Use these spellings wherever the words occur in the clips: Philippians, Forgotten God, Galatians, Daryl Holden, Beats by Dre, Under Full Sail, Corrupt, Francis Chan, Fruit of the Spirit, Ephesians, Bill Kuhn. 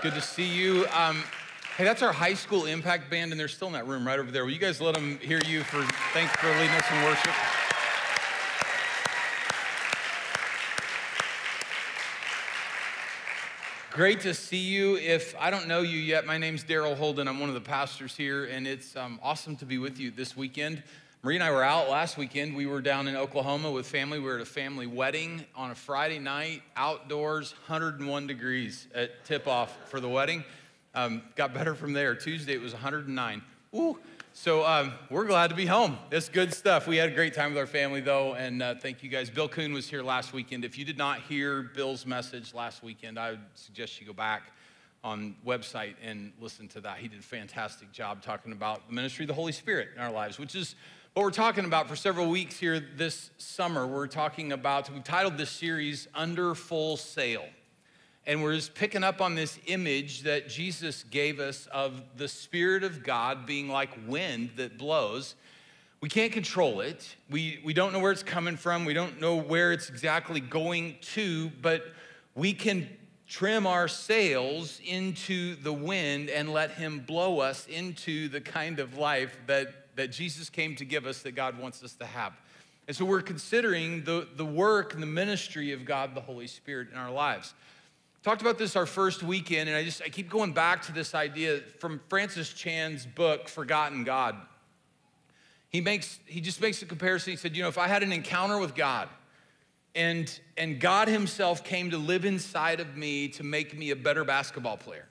Good to see you. Hey, that's our high school impact band, and they're still in that room right over there. Will you guys let them hear you? Thanks for leading us in worship. Great to see you. If I don't know you yet, my name's Daryl Holden. I'm one of the pastors here, and it's awesome to be with you this weekend. Marie and I were out last weekend. We were down in Oklahoma with family. We were at a family wedding on a Friday night, outdoors, 101 degrees at tip-off for the wedding. Got better from there. Tuesday, it was 109. Ooh. So we're glad to be home. That's good stuff. We had a great time with our family, though, and thank you guys. Bill Kuhn was here last weekend. If you did not hear Bill's message last weekend, I would suggest you go back on the website and listen to that. He did a fantastic job talking about the ministry of the Holy Spirit in our lives, which is what we're talking about for several weeks here this summer. We've titled this series, Under Full Sail. And we're just picking up on this image that Jesus gave us of the Spirit of God being like wind that blows. We can't control it. We don't know where it's coming from. We don't know where it's exactly going to, but we can trim our sails into the wind and let him blow us into the kind of life that Jesus came to give us, that God wants us to have. And so we're considering the work and the ministry of God, the Holy Spirit, in our lives. Talked about this our first weekend, and I keep going back to this idea from Francis Chan's book, Forgotten God. He just makes a comparison. He said, you know, if I had an encounter with God and God himself came to live inside of me to make me a better basketball player,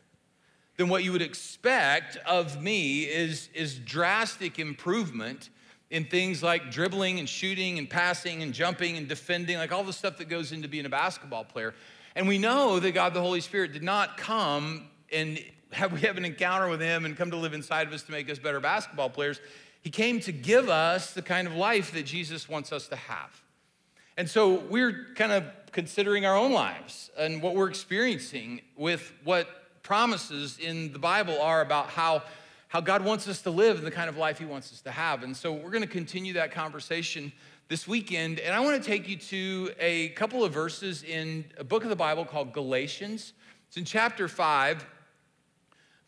then what you would expect of me is drastic improvement in things like dribbling and shooting and passing and jumping and defending, like all the stuff that goes into being a basketball player. And we know that God, the Holy Spirit, did not come and we have an encounter with him and come to live inside of us to make us better basketball players. He came to give us the kind of life that Jesus wants us to have. And so we're kind of considering our own lives and what we're experiencing with what promises in the Bible are about how God wants us to live and the kind of life he wants us to have. And so we're going to continue that conversation this weekend. And I want to take you to a couple of verses in a book of the Bible called Galatians. It's in chapter 5,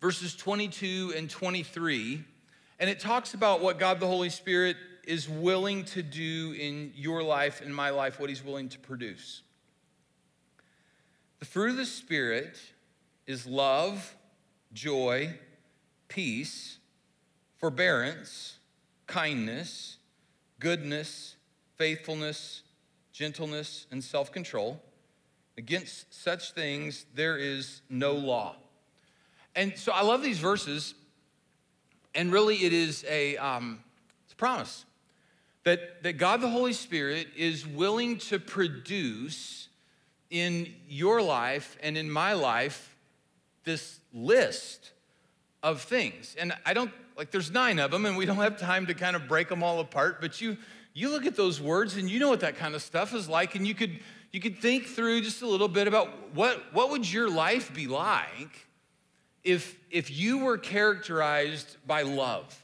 verses 22 and 23. And it talks about what God the Holy Spirit is willing to do in your life, in my life, what he's willing to produce. The fruit of the Spirit is love, joy, peace, forbearance, kindness, goodness, faithfulness, gentleness, and self-control. Against such things there is no law. And so I love these verses, and really it is it's a promise that God the Holy Spirit is willing to produce in your life and in my life this list of things. And there's 9 of them, and we don't have time to kind of break them all apart, but you look at those words and you know what that kind of stuff is like, and you could think through just a little bit about what would your life be like if you were characterized by love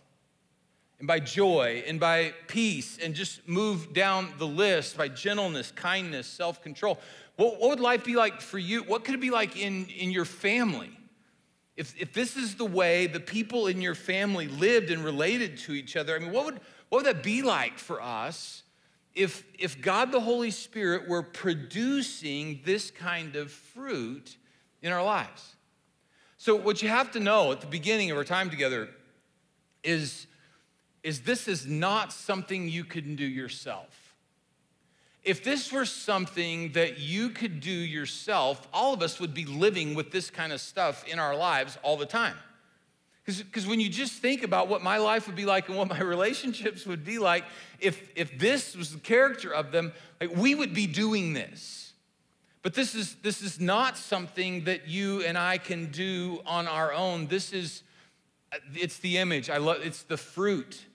and by joy and by peace, and just move down the list by gentleness, kindness, self-control. What would life be like for you? What could it be like in your family? If this is the way the people in your family lived and related to each other, I mean, what would that be like for us if God the Holy Spirit were producing this kind of fruit in our lives? So what you have to know at the beginning of our time together is this is not something you can do yourself. If this were something that you could do yourself, all of us would be living with this kind of stuff in our lives all the time. Because when you just think about what my life would be like and what my relationships would be like, if this was the character of them, like, we would be doing this. But this is not something that you and I can do on our own. It's the image. It's the fruit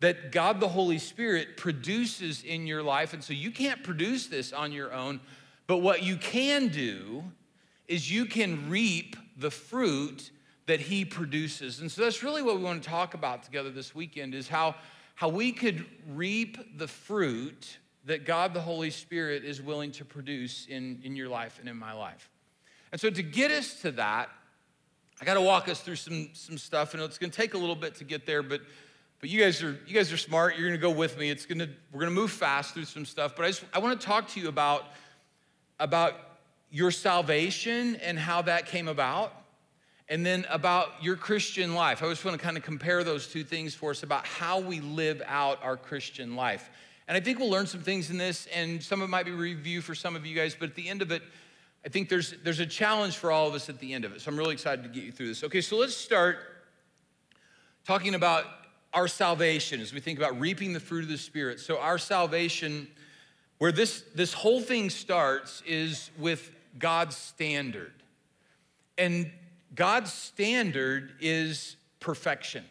that God the Holy Spirit produces in your life. And so you can't produce this on your own, but what you can do is you can reap the fruit that he produces. And so that's really what we want to talk about together this weekend, is how we could reap the fruit that God the Holy Spirit is willing to produce in your life and in my life. And so to get us to that, I got to walk us through some stuff, and it's going to take a little bit to get there, but you guys are smart. You're going to go with me. We're going to move fast through some stuff, but I want to talk to you about your salvation and how that came about, and then about your Christian life. I just want to kind of compare those two things for us about how we live out our Christian life. And I think we'll learn some things in this, and some of it might be review for some of you guys, but at the end of it, I think there's a challenge for all of us at the end of it. So I'm really excited to get you through this. Okay, so let's start talking about our salvation as we think about reaping the fruit of the Spirit. So our salvation, where this whole thing starts, is with God's standard. And God's standard is perfection.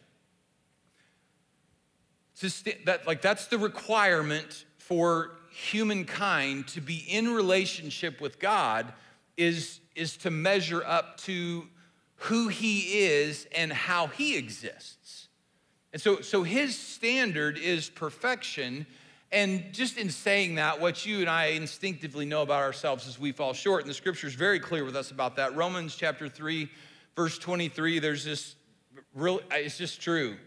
That's the requirement for humankind to be in relationship with God is to measure up to who he is and how he exists. And so his standard is perfection. And just in saying that, what you and I instinctively know about ourselves is we fall short. And the scripture is very clear with us about that. Romans chapter 3, verse 23, it's just true.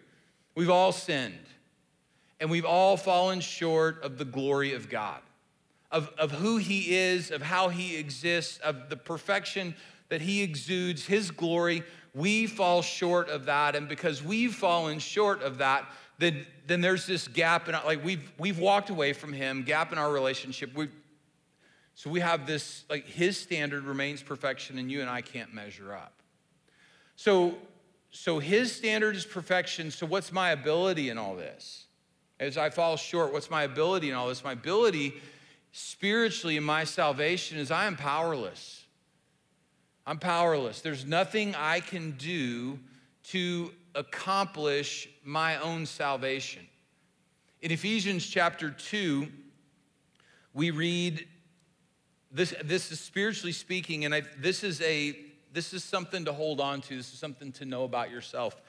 We've all sinned. And we've all fallen short of the glory of God, of who he is, of how he exists, of the perfection that he exudes, his glory. We fall short of that. And because we've fallen short of that, then there's this gap in our, like we've walked away from him, gap in our relationship. So we have this, like, his standard remains perfection, and you and I can't measure up. So his standard is perfection. So what's my ability in all this? As I fall short, what's my ability in all this? My ability spiritually in my salvation is I am powerless. I'm powerless. There's nothing I can do to accomplish my own salvation. In Ephesians chapter 2, we read, this is spiritually speaking, and this is something to hold on to. This is something to know about yourself.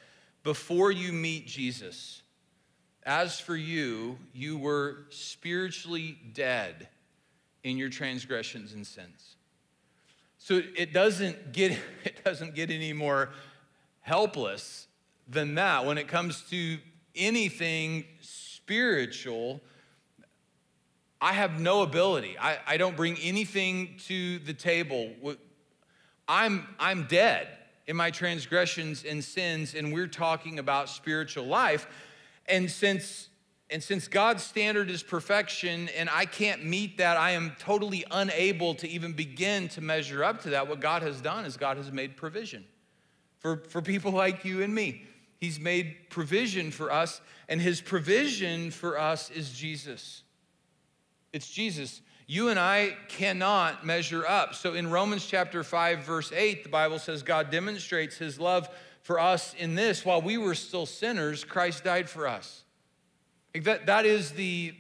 Before you meet Jesus, as for you, you were spiritually dead in your transgressions and sins. So it doesn't get any more helpless than that when it comes to anything spiritual. I have no ability. I don't bring anything to the table. I'm dead in my transgressions and sins, and we're talking about spiritual life. And since God's standard is perfection and I can't meet that, I am totally unable to even begin to measure up to that. What God has done is God has made provision for people like you and me. He's made provision for us, and his provision for us is Jesus. It's Jesus. You and I cannot measure up. So in Romans chapter 5, verse 8, the Bible says God demonstrates his love for us in this: while we were still sinners, Christ died for us. That is the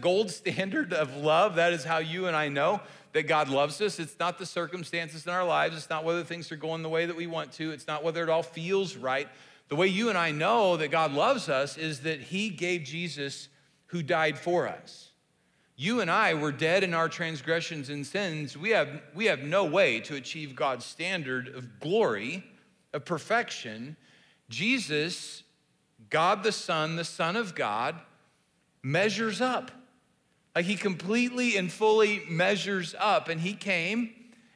gold standard of love. That is how you and I know that God loves us. It's not the circumstances in our lives. It's not whether things are going the way that we want to. It's not whether it all feels right. The way you and I know that God loves us is that he gave Jesus, who died for us. You and I were dead in our transgressions and sins. We have no way to achieve God's standard of glory, of perfection. Jesus, God the Son of God, measures up. Like, he completely and fully measures up. And he came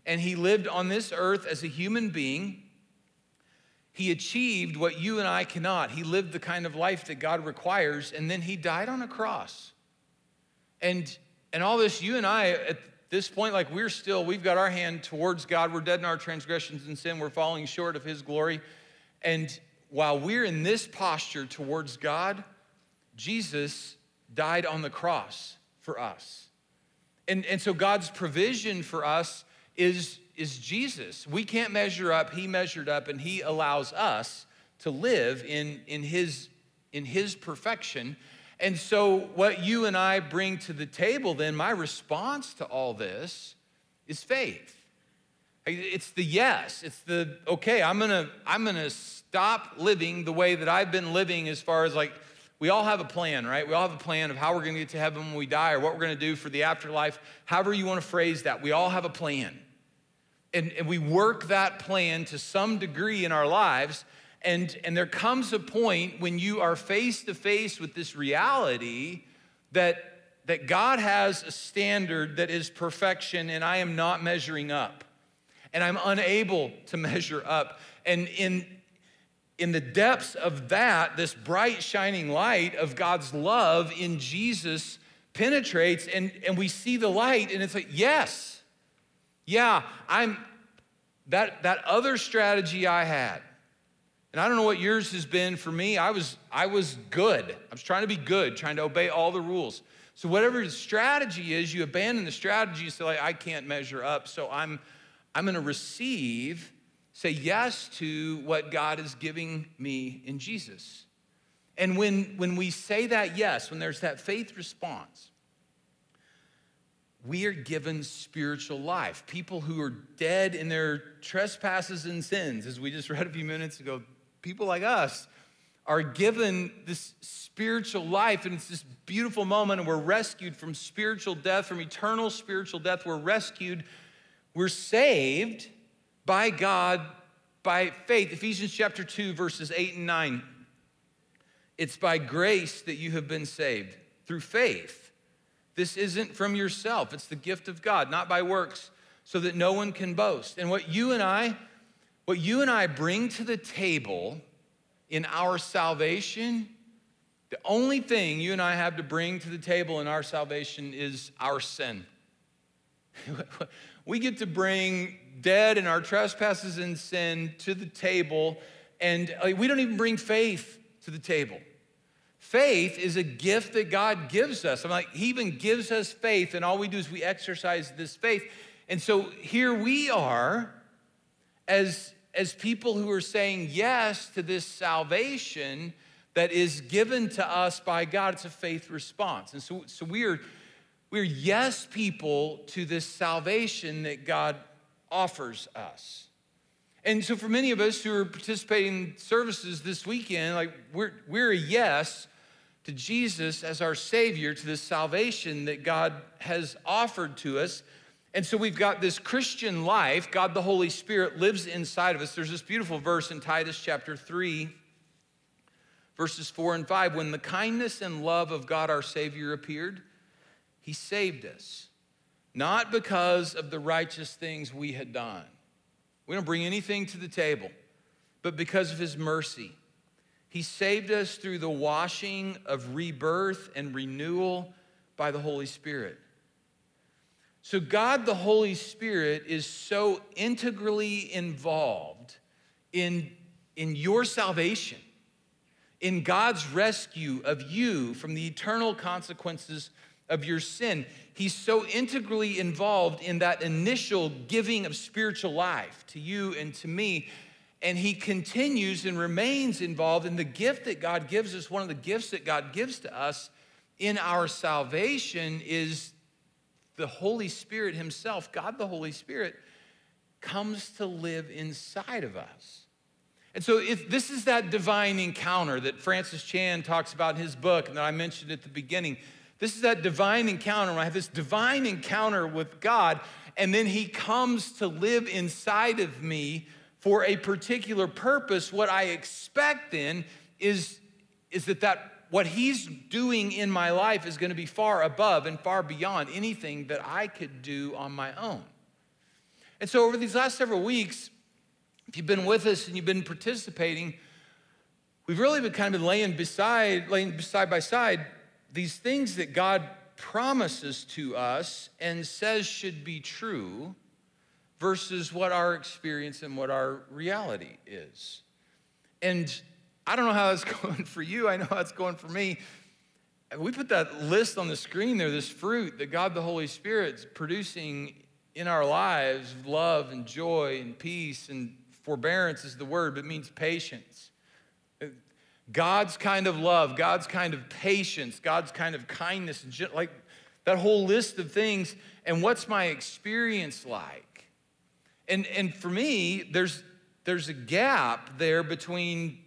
and he lived on this earth as a human being. He achieved what you and I cannot. He lived the kind of life that God requires. And then he died on a cross. And all this, you and I, at this point, like, we've got our hand towards God. We're dead in our transgressions and sin. We're falling short of his glory. And while we're in this posture towards God, Jesus died on the cross for us. And so God's provision for us is Jesus. We can't measure up. He measured up, and he allows us to live in his perfection. And so what you and I bring to the table, then, my response to all this is faith. It's the yes. It's the, okay, I'm gonna stop living the way that I've been living, as far as, like, we all have a plan, right? We all have a plan of how we're gonna get to heaven when we die, or what we're gonna do for the afterlife. However you wanna phrase that, we all have a plan. and we work that plan to some degree in our lives. And there comes a point when you are face to face with this reality that God has a standard that is perfection, and I am not measuring up, and I'm unable to measure up. And in the depths of that, this bright shining light of God's love in Jesus penetrates, and we see the light, and it's like, yes, yeah, I'm that other strategy I had. And I don't know what yours has been. For me, I was good. I was trying to be good, trying to obey all the rules. So whatever the strategy is, you abandon the strategy. So like, I can't measure up. So I'm going to receive, say yes to what God is giving me in Jesus. And when we say that yes, when there's that faith response, we are given spiritual life. People who are dead in their trespasses and sins, as we just read a few minutes ago, people like us are given this spiritual life, and it's this beautiful moment, and we're rescued from spiritual death, from eternal spiritual death. We're rescued. We're saved by God by faith. Ephesians chapter 2, verses 8 and 9. It's by grace that you have been saved through faith. This isn't from yourself. It's the gift of God, not by works, so that no one can boast. And what you and I bring to the table in our salvation, the only thing you and I have to bring to the table in our salvation is our sin. We get to bring dead in our trespasses and sin to the table, and we don't even bring faith to the table. Faith is a gift that God gives us. I'm like, he even gives us faith, and all we do is we exercise this faith. And so here we are as people who are saying yes to this salvation that is given to us by God. It's a faith response. And so we're yes people to this salvation that God offers us. And so for many of us who are participating in services this weekend, like we're a yes to Jesus as our Savior, to this salvation that God has offered to us. And so we've got this Christian life. God the Holy Spirit lives inside of us. There's this beautiful verse in Titus chapter 3, verses 4 and 5. When the kindness and love of God our Savior appeared, he saved us, not because of the righteous things we had done. We don't bring anything to the table, but because of his mercy. He saved us through the washing of rebirth and renewal by the Holy Spirit. So God, the Holy Spirit, is so integrally involved in your salvation, in God's rescue of you from the eternal consequences of your sin. He's so integrally involved in that initial giving of spiritual life to you and to me, and he continues and remains involved in the gift that God gives us. One of the gifts that God gives to us in our salvation is the Holy Spirit himself. God, the Holy Spirit, comes to live inside of us. And so if this is that divine encounter that Francis Chan talks about in his book and that I mentioned at the beginning. This is that divine encounter when I have this divine encounter with God, and then he comes to live inside of me for a particular purpose. What I expect then is that what he's doing in my life is going to be far above and far beyond anything that I could do on my own. And so over these last several weeks, if you've been with us and you've been participating, we've really been kind of laying side by side these things that God promises to us and says should be true versus what our experience and what our reality is. And I don't know how it's going for you. I know how it's going for me. We put that list on the screen there, this fruit that God the Holy Spirit's producing in our lives, love and joy and peace, and forbearance is the word, but it means patience. God's kind of love, God's kind of patience, God's kind of kindness, like that whole list of things. And what's my experience like? And for me, there's a gap there between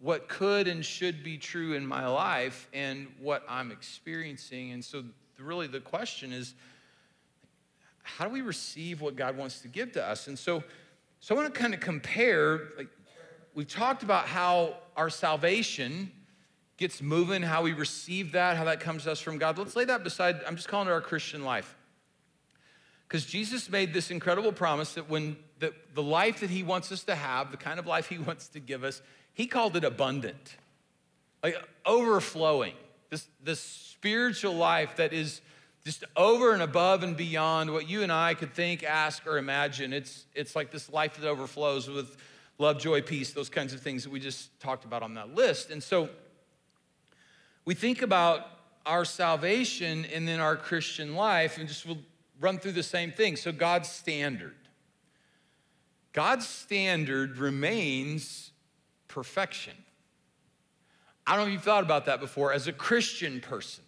what could and should be true in my life and what I'm experiencing. And so really the question is, how do we receive what God wants to give to us? And so I want to kind of compare, like, we've talked about how our salvation gets moving, how we receive that, how that comes to us from God. Let's lay that beside, I'm just calling it our Christian life. Because Jesus made this incredible promise that that the life that he wants us to have, the kind of life he wants to give us, he called it abundant, like overflowing. This spiritual life that is just over and above and beyond what you and I could think, ask, or imagine. It's like this life that overflows with love, joy, peace, those kinds of things that we just talked about on that list. And so we think about our salvation and then our Christian life, and just we'll run through the same thing. So God's standard. God's standard remains perfection. I don't know if you've thought about that before. As a Christian person,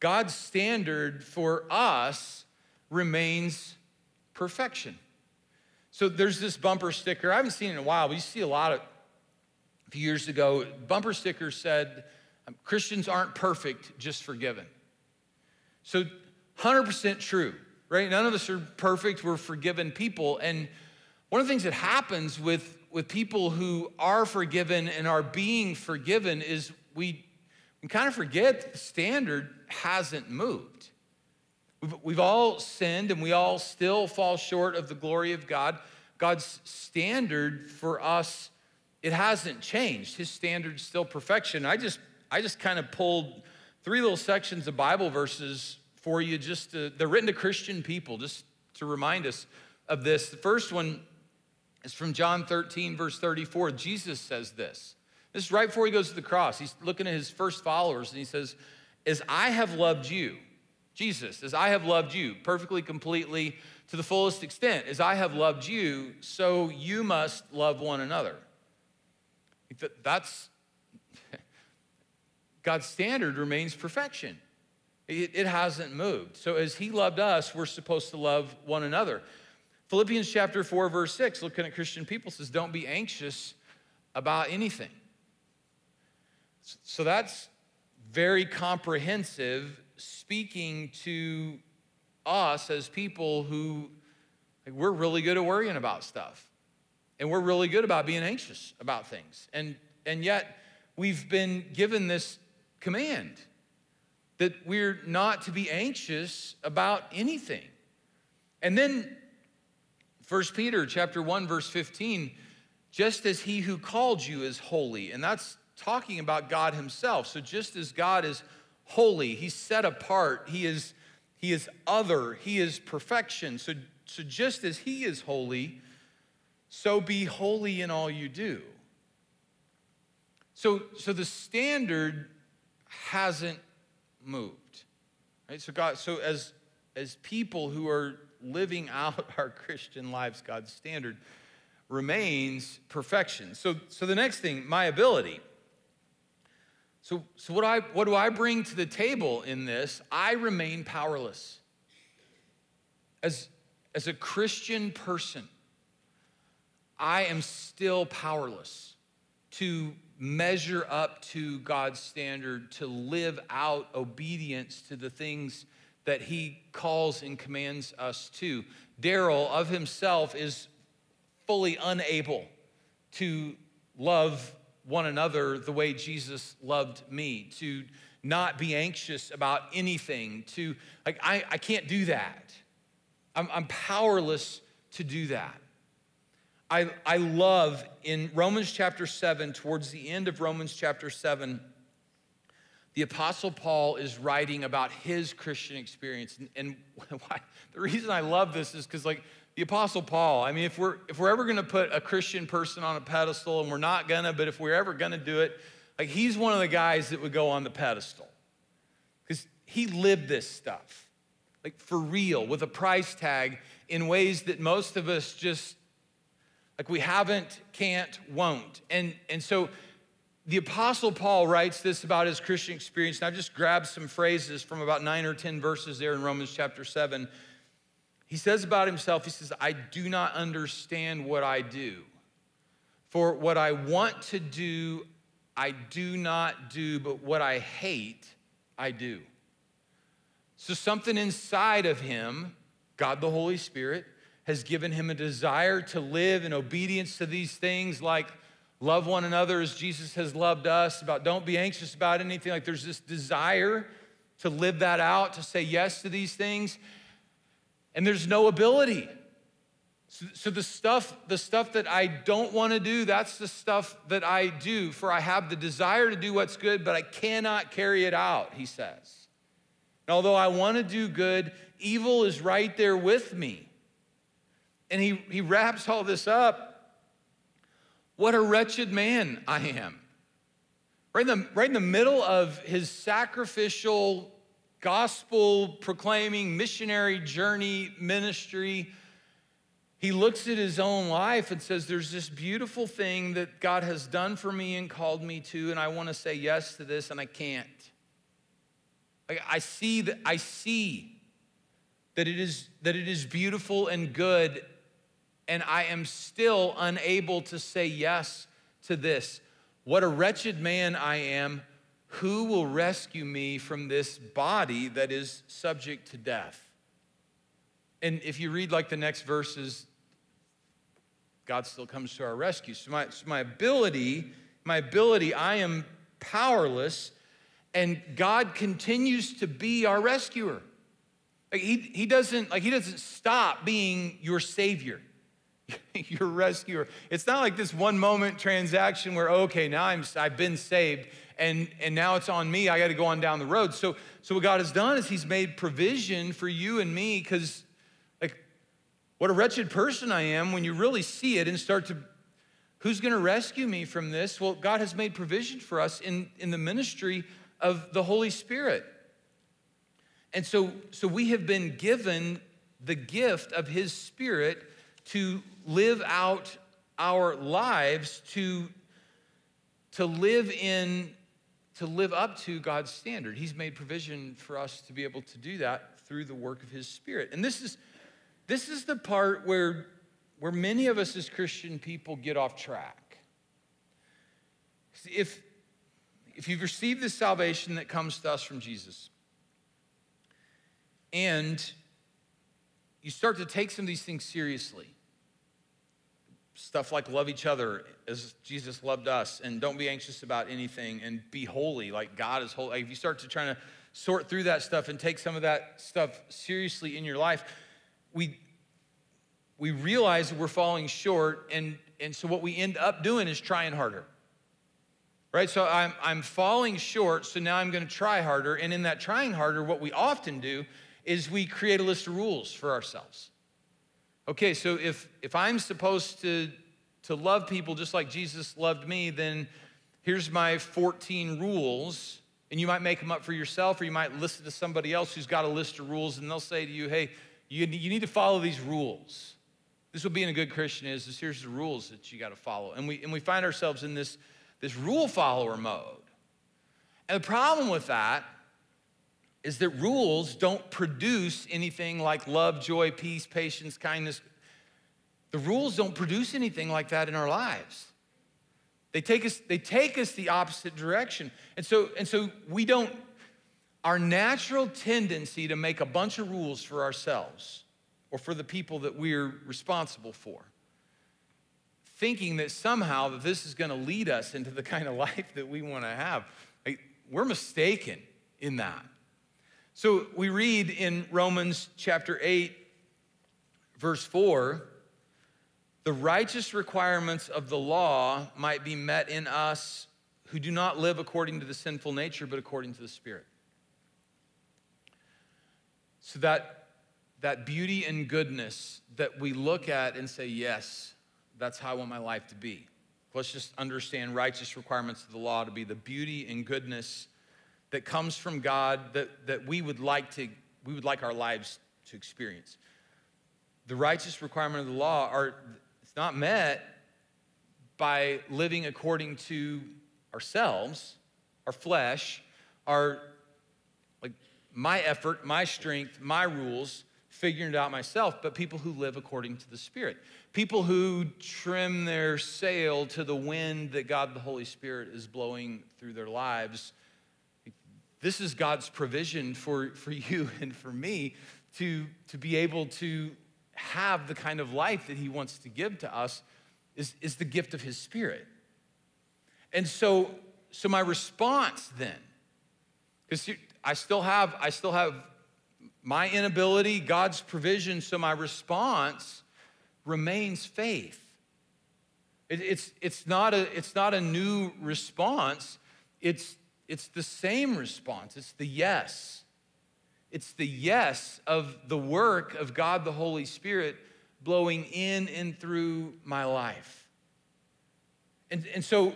God's standard for us remains perfection. So there's this bumper sticker. I haven't seen it in a while, but you see a lot of, a few years ago, bumper sticker said, Christians aren't perfect, just forgiven. So 100% true, right? None of us are perfect. We're forgiven people. And one of the things that happens with people who are forgiven and are being forgiven is we kind of forget that the standard hasn't moved. We've all sinned, and we all still fall short of the glory of God. God's standard for us, it hasn't changed. His standard's still perfection. I just kind of pulled three little sections of Bible verses for you. They're written to Christian people, just to remind us of this. The first one is from John 13, verse 34. Jesus says this. This is right before he goes to the cross. He's looking at his first followers, and he says, as I have loved you, Jesus, as I have loved you, perfectly, completely, to the fullest extent, as I have loved you, so you must love one another. That's God's standard remains perfection. It hasn't moved. So as he loved us, we're supposed to love one another. Philippians chapter 4, verse 6, looking at Christian people, says, don't be anxious about anything. So that's very comprehensive, speaking to us as people who, like, we're really good at worrying about stuff. And we're really good about being anxious about things. And yet we've been given this command that we're not to be anxious about anything. And then 1 Peter chapter 1, verse 15, just as he who called you is holy. And that's talking about God himself. So just as God is holy, he's set apart, he is other, he is perfection. So just as he is holy, so be holy in all you do. So the standard hasn't moved, right? So God, so as people who are living out our Christian lives, God's standard remains perfection. So the next thing, my ability. So what do I bring to the table in this? I remain powerless. As a Christian person, I am still powerless to measure up to God's standard, to live out obedience to the things that he calls and commands us to. Daryl, of himself, is fully unable to love one another the way Jesus loved me, to not be anxious about anything, I can't do that. I'm powerless to do that. I love in Romans chapter 7, towards the end of Romans chapter 7, the Apostle Paul is writing about his Christian experience. And why, the reason I love this is because, like, the Apostle Paul, I mean, if we're ever gonna put a Christian person on a pedestal, and we're not gonna, but if we're ever gonna do it, like, he's one of the guys that would go on the pedestal. Because he lived this stuff, like, for real, with a price tag, in ways that most of us just, like, we haven't, can't, won't. And so the Apostle Paul writes this about his Christian experience, and I've just grabbed some phrases from about 9 or 10 verses there in Romans chapter 7. He says about himself, he says, I do not understand what I do. For what I want to do, I do not do, but what I hate, I do. So something inside of him God the Holy Spirit has given him a desire to live in obedience to these things like love one another as Jesus has loved us, about don't be anxious about anything. Like there's this desire to live that out, to say yes to these things. And there's no ability. So the stuff that I don't want to do, that's the stuff that I do, for I have the desire to do what's good, but I cannot carry it out, he says. And although I want to do good, evil is right there with me. And he wraps all this up. What a wretched man I am. Right in the middle of his sacrificial, gospel-proclaiming, missionary journey, ministry, he looks at his own life and says, there's this beautiful thing that God has done for me and called me to, and I want to say yes to this, and I can't. I see that it is beautiful and good, and I am still unable to say yes to this. What a wretched man I am. Who will rescue me from this body that is subject to death? And if you read like the next verses, God still comes to our rescue. So my ability, I am powerless, and God continues to be our rescuer. Like he doesn't stop being your savior, your rescuer. It's not like this one moment transaction where, okay, now I've been saved, and now it's on me. I got to go on down the road. So what God has done is he's made provision for you and me, because what a wretched person I am, when you really see it and start to, who's going to rescue me from this? Well, God has made provision for us in the ministry of the Holy Spirit. And so we have been given the gift of his Spirit to live out our lives, to live up to God's standard. He's made provision for us to be able to do that through the work of his Spirit. And this is the part where many of us as Christian people get off track. If you've received the salvation that comes to us from Jesus, and you start to take some of these things seriously, stuff like love each other as Jesus loved us, and don't be anxious about anything, and be holy like God is holy. Like if you start to try to sort through that stuff and take some of that stuff seriously in your life, we realize that we're falling short, and so what we end up doing is trying harder, right? So I'm falling short, so now I'm going to try harder, and in that trying harder, what we often do is we create a list of rules for ourselves. Okay, so if I'm supposed to love people just like Jesus loved me, then here's my 14 rules, and you might make them up for yourself, or you might listen to somebody else who's got a list of rules, and they'll say to you, hey, you need to follow these rules. This is what being a good Christian is here's the rules that you got to follow. And we find ourselves in this rule follower mode. And the problem with that is that rules don't produce anything like love, joy, peace, patience, kindness. The rules don't produce anything like that in our lives. They take us the opposite direction. And so we don't. Our natural tendency to make a bunch of rules for ourselves or for the people that we're responsible for, thinking that somehow that this is going to lead us into the kind of life that we want to have. Like, we're mistaken in that. So we read in Romans chapter 8, verse 4, the righteous requirements of the law might be met in us who do not live according to the sinful nature, but according to the Spirit. So that beauty and goodness that we look at and say, yes, that's how I want my life to be. Let's just understand righteous requirements of the law to be the beauty and goodness that comes from God that we would like our lives to experience. The righteous requirement of the law it's not met by living according to ourselves, our flesh, my effort, my strength, my rules, figuring it out myself, but people who live according to the Spirit. People who trim their sail to the wind that God the Holy Spirit is blowing through their lives. This is God's provision for you and for me to be able to have the kind of life that he wants to give to us is the gift of his Spirit. And so my response then, because I still have my inability, God's provision, so my response remains faith. It's not a new response. It's the same response. It's the yes. It's the yes of the work of God the Holy Spirit blowing in and through my life. And so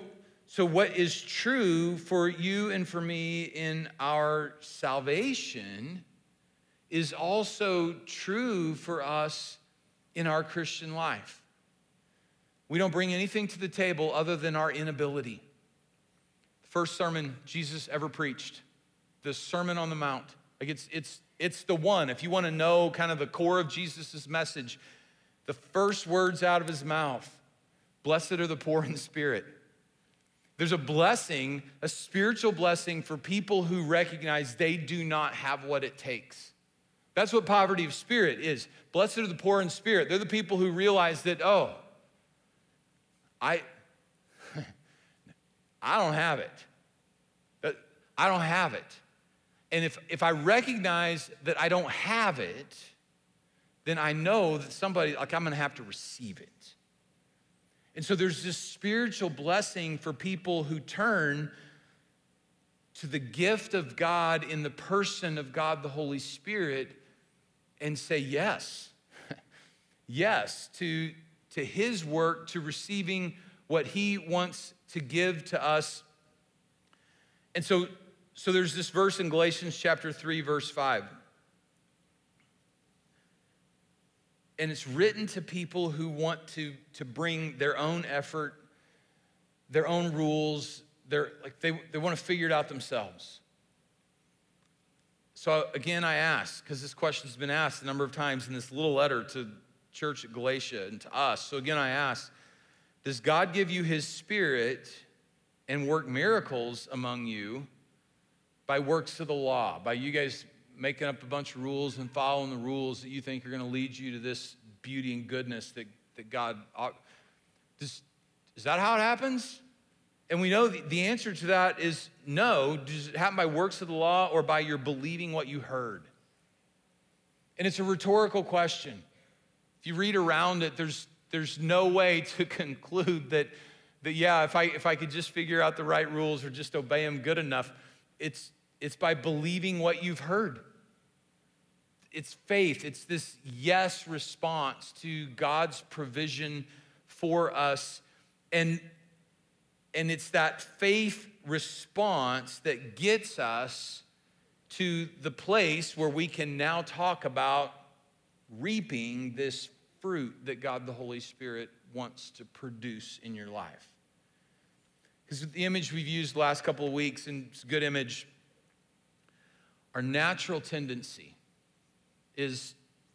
what is true for you and for me in our salvation is also true for us in our Christian life. We don't bring anything to the table other than our inability. The first sermon Jesus ever preached, the Sermon on the Mount. Like it's the one. If you want to know kind of the core of Jesus' message, the first words out of his mouth, blessed are the poor in spirit. There's a blessing, a spiritual blessing for people who recognize they do not have what it takes. That's what poverty of spirit is. Blessed are the poor in spirit. They're the people who realize that, oh, I don't have it. I don't have it. And if I recognize that I don't have it, then I know that somebody, like I'm gonna have to receive it. And so there's this spiritual blessing for people who turn to the gift of God in the person of God the Holy Spirit and say yes. Yes to his work, to receiving what he wants to give to us. And so there's this verse in Galatians chapter 3, verse 5. And it's written to people who want to bring their own effort, their own rules, they want to figure it out themselves. So again, I ask, because this question's been asked a number of times in this little letter to the church at Galatia and to us. So again, I ask, does God give you his Spirit and work miracles among you by works of the law, by you guys making up a bunch of rules and following the rules that you think are going to lead you to this beauty and goodness that God is that how it happens? And we know the answer to that is no. Does it happen by works of the law or by your believing what you heard? And it's a rhetorical question. If you read around it, there's no way to conclude that yeah, if I could just figure out the right rules or just obey them good enough. It's by believing what you've heard. It's faith. It's this yes response to God's provision for us. And it's that faith response that gets us to the place where we can now talk about reaping this fruit that God the Holy Spirit wants to produce in your life. Because the image we've used the last couple of weeks, and it's a good image, our natural tendency is,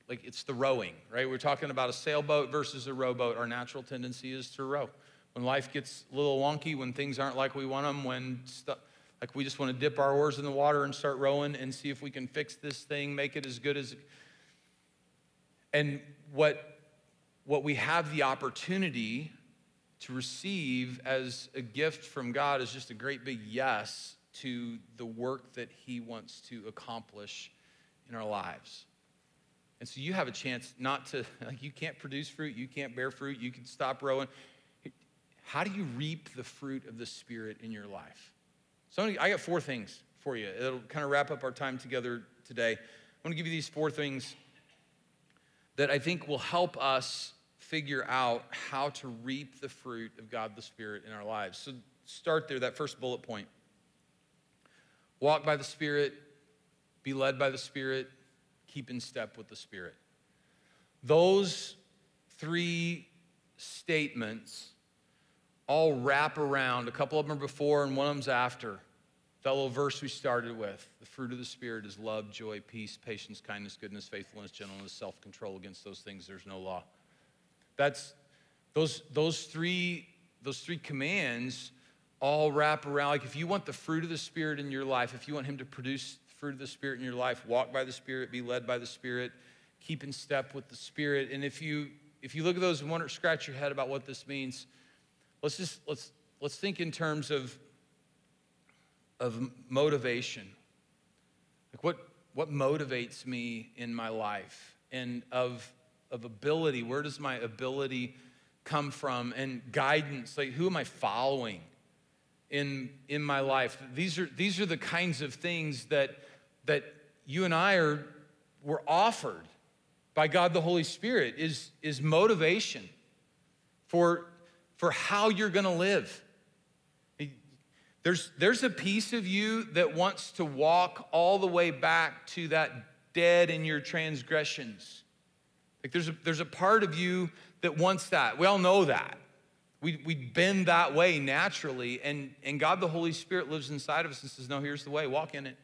like, it's the rowing, right? We're talking about a sailboat versus a rowboat. Our natural tendency is to row. When life gets a little wonky, when things aren't like we want them, we just want to dip our oars in the water and start rowing and see if we can fix this thing, make it as good as. And what we have the opportunity to receive as a gift from God is just a great big yes to the work that he wants to accomplish in our lives. And so you have a chance not to, like, you can't produce fruit, you can't bear fruit, you can stop rowing. How do you reap the fruit of the Spirit in your life? So I got 4 things for you. It'll kind of wrap up our time together today. I want to give you these 4 things that I think will help us figure out how to reap the fruit of God the Spirit in our lives. So start there, that first bullet point. Walk by the Spirit, be led by the Spirit, keep in step with the Spirit. Those 3 statements all wrap around. A couple of them are before and one of them's after. That little verse we started with, the fruit of the Spirit is love, joy, peace, patience, kindness, goodness, faithfulness, gentleness, self-control. Against those things, there's no law. That's those three commands all wrap around. Like, if you want the fruit of the Spirit in your life, if you want him to produce fruit of the Spirit in your life. Walk by the Spirit, be led by the Spirit, keep in step with the Spirit. And if you look at those and wonder, scratch your head about what this means, let's think in terms of motivation. Like what motivates me in my life, and of ability, where does my ability come from, and guidance, like who am I following in my life? These are the kinds of things that you and I were offered by God the Holy Spirit is motivation for how you're gonna live. There's a piece of you that wants to walk all the way back to that dead in your transgressions. Like there's a part of you that wants that. We all know that. We bend that way naturally, and God the Holy Spirit lives inside of us and says, no, here's the way, walk in it.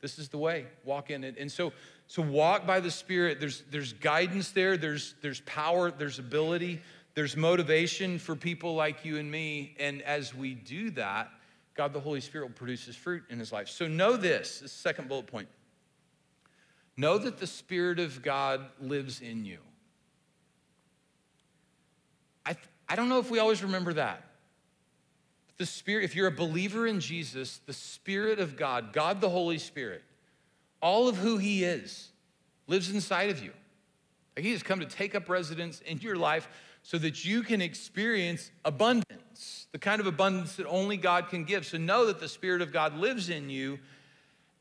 This is the way, walk in it. And so walk by the Spirit. There's guidance there, there's power, there's ability, there's motivation for people like you and me. And as we do that, God the Holy Spirit will produce his fruit in his life. So know this is the second bullet point. Know that the Spirit of God lives in you. I don't know if we always remember that. But the Spirit, if you're a believer in Jesus, the Spirit of God, God the Holy Spirit, all of who he is, lives inside of you. Like he has come to take up residence in your life so that you can experience abundance, the kind of abundance that only God can give. So know that the Spirit of God lives in you,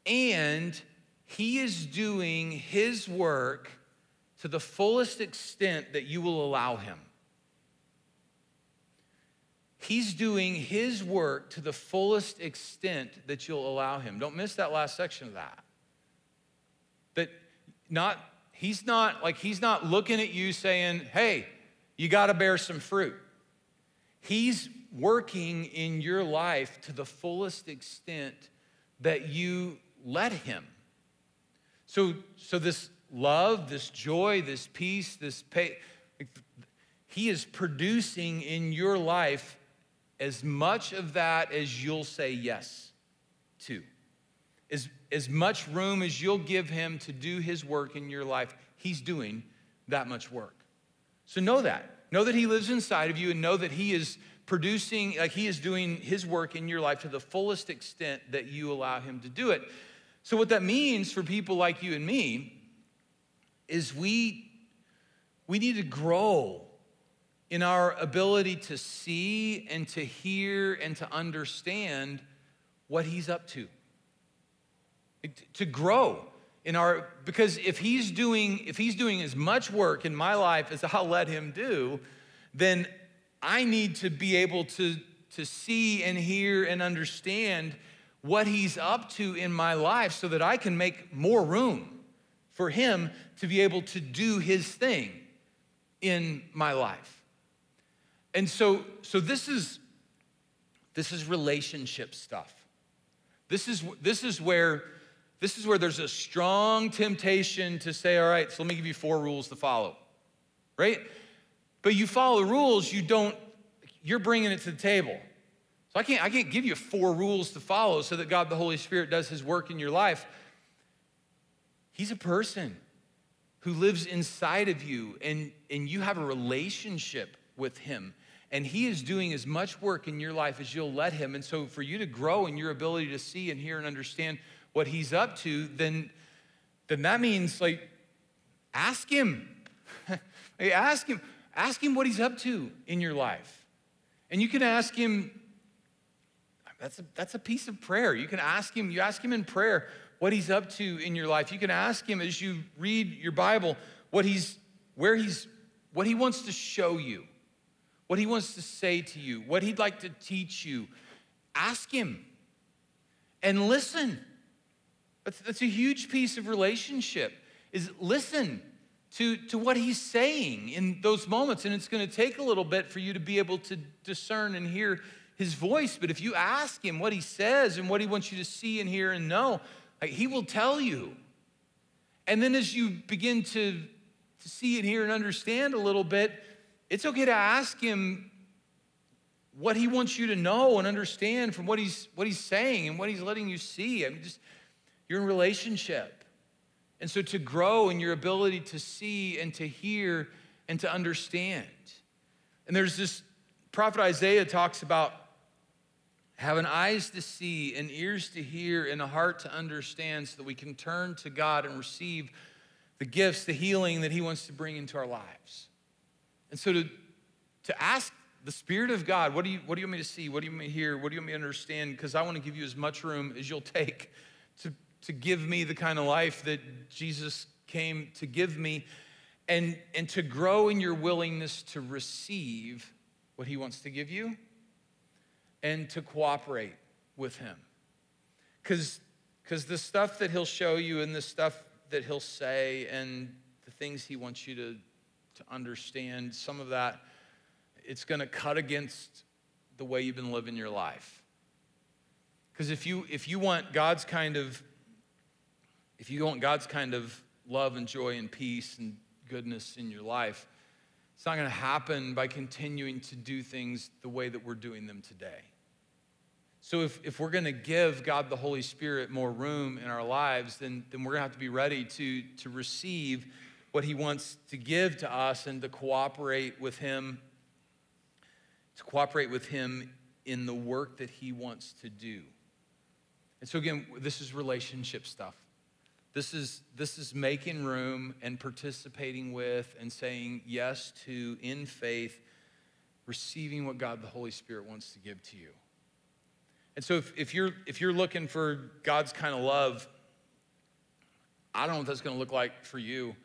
and he is doing his work to the fullest extent that you will allow him. He's doing his work to the fullest extent that you'll allow him. Don't miss that last section of that. He's not looking at you saying, hey, you gotta bear some fruit. He's working in your life to the fullest extent that you let him. So this love, this joy, this peace, this pain, he is producing in your life as much of that as you'll say yes to. As much room as you'll give him to do his work in your life, he's doing that much work. So know that. Know that he lives inside of you, and know that he is producing, like he is doing his work in your life to the fullest extent that you allow him to do it. So what that means for people like you and me is we need to grow in our ability to see and to hear and to understand what he's up to. To grow in our, because if he's doing as much work in my life as I'll let him do, then I need to be able to see and hear and understand what he's up to in my life so that I can make more room for him to be able to do his thing in my life. And so this is relationship stuff. This is where there's a strong temptation to say, all right, so let me give you 4 rules to follow, right? But you follow the rules, you're bringing it to the table. So I can't give you 4 rules to follow so that God the Holy Spirit does his work in your life. He's a person who lives inside of you, and you have a relationship with him, and he is doing as much work in your life as you'll let him. And so for you to grow in your ability to see and hear and understand what he's up to, then that means, like, ask him. Like, ask him what he's up to in your life. And you can ask him, that's a piece of prayer. You ask him in prayer what he's up to in your life. You can ask him as you read your Bible what he wants to show you, what he wants to say to you, what he'd like to teach you. Ask him and listen. That's a huge piece of relationship, is listen to what he's saying in those moments. And it's gonna take a little bit for you to be able to discern and hear his voice. But if you ask him what he says and what he wants you to see and hear and know, like, he will tell you. And then as you begin to see and hear and understand a little bit, it's okay to ask him what he wants you to know and understand from what he's saying and what he's letting you see. I mean, just You're in relationship. And so to grow in your ability to see and to hear and to understand. And there's this, prophet Isaiah talks about having eyes to see and ears to hear and a heart to understand so that we can turn to God and receive the gifts, the healing that he wants to bring into our lives. And so to ask the Spirit of God, what do you want me to see? What do you want me to hear? What do you want me to understand? Because I want to give you as much room as you'll take to give me the kind of life that Jesus came to give me, and to grow in your willingness to receive what he wants to give you and to cooperate with him. Because the stuff that he'll show you and the stuff that he'll say and the things he wants you to understand, some of that, it's gonna cut against the way you've been living your life. Because if you want God's kind of, if you want God's kind of love and joy and peace and goodness in your life, it's not gonna happen by continuing to do things the way that we're doing them today. So if we're gonna give God the Holy Spirit more room in our lives, then we're gonna have to be ready to receive what he wants to give to us and to cooperate with him in the work that he wants to do. And so again, this is relationship stuff. This is making room and participating with and saying yes to, in faith, receiving what God the Holy Spirit wants to give to you. And so if you're looking for God's kind of love, I don't know what that's gonna look like for you.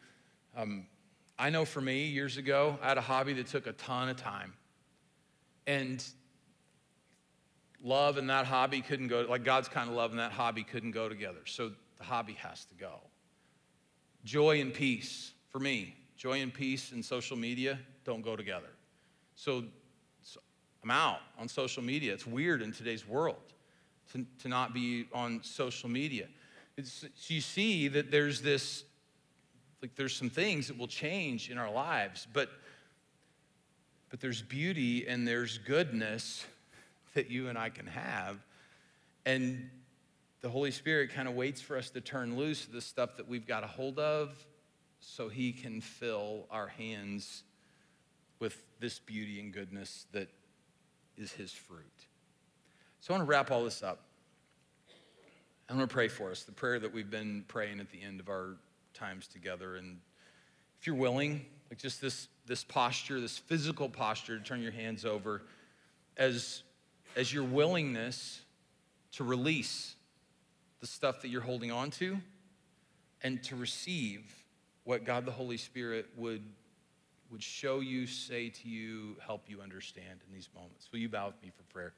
I know for me, years ago, I had a hobby that took a ton of time. And love and that hobby couldn't go, like God's kind of love and that hobby couldn't go together. So the hobby has to go. Joy and peace, for me, joy and peace and social media don't go together. So I'm out on social media. It's weird in today's world to not be on social media. So you see that there's this, like there's some things that will change in our lives, but there's beauty and there's goodness that you and I can have. And the Holy Spirit kind of waits for us to turn loose the stuff that we've got a hold of so he can fill our hands with this beauty and goodness that is his fruit. So I want to wrap all this up. I'm going to pray for us, the prayer that we've been praying at the end of our times together. And if you're willing, like just this posture, this physical posture, to turn your hands over as your willingness to release the stuff that you're holding on to and to receive what God the Holy Spirit would show you, say to you, help you understand in these moments. Will you bow with me for prayer?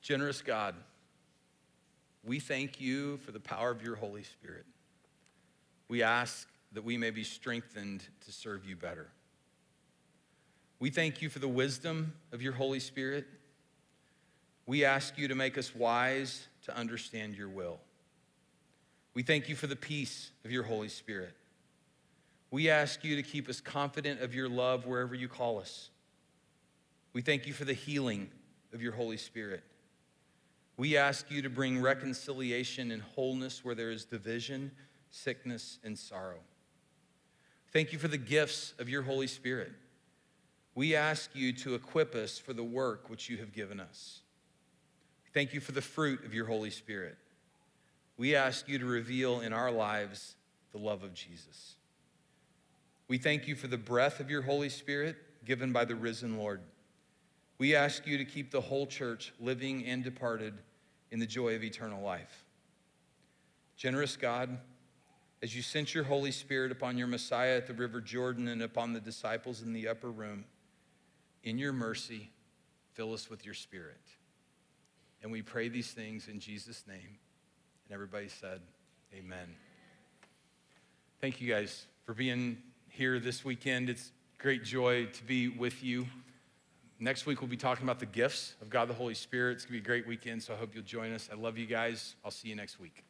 Generous God, we thank you for the power of your Holy Spirit. We ask that we may be strengthened to serve you better. We thank you for the wisdom of your Holy Spirit. We ask you to make us wise to understand your will. We thank you for the peace of your Holy Spirit. We ask you to keep us confident of your love wherever you call us. We thank you for the healing of your Holy Spirit. We ask you to bring reconciliation and wholeness where there is division, sickness, and sorrow. Thank you for the gifts of your Holy Spirit. We ask you to equip us for the work which you have given us. Thank you for the fruit of your Holy Spirit. We ask you to reveal in our lives the love of Jesus. We thank you for the breath of your Holy Spirit given by the risen Lord. We ask you to keep the whole church living and departed in the joy of eternal life. Generous God, as you sent your Holy Spirit upon your Messiah at the River Jordan and upon the disciples in the upper room, in your mercy, fill us with your Spirit. And we pray these things in Jesus' name. And everybody said, amen. Thank you guys for being here this weekend. It's great joy to be with you. Next week, we'll be talking about the gifts of God the Holy Spirit. It's going to be a great weekend, so I hope you'll join us. I love you guys. I'll see you next week.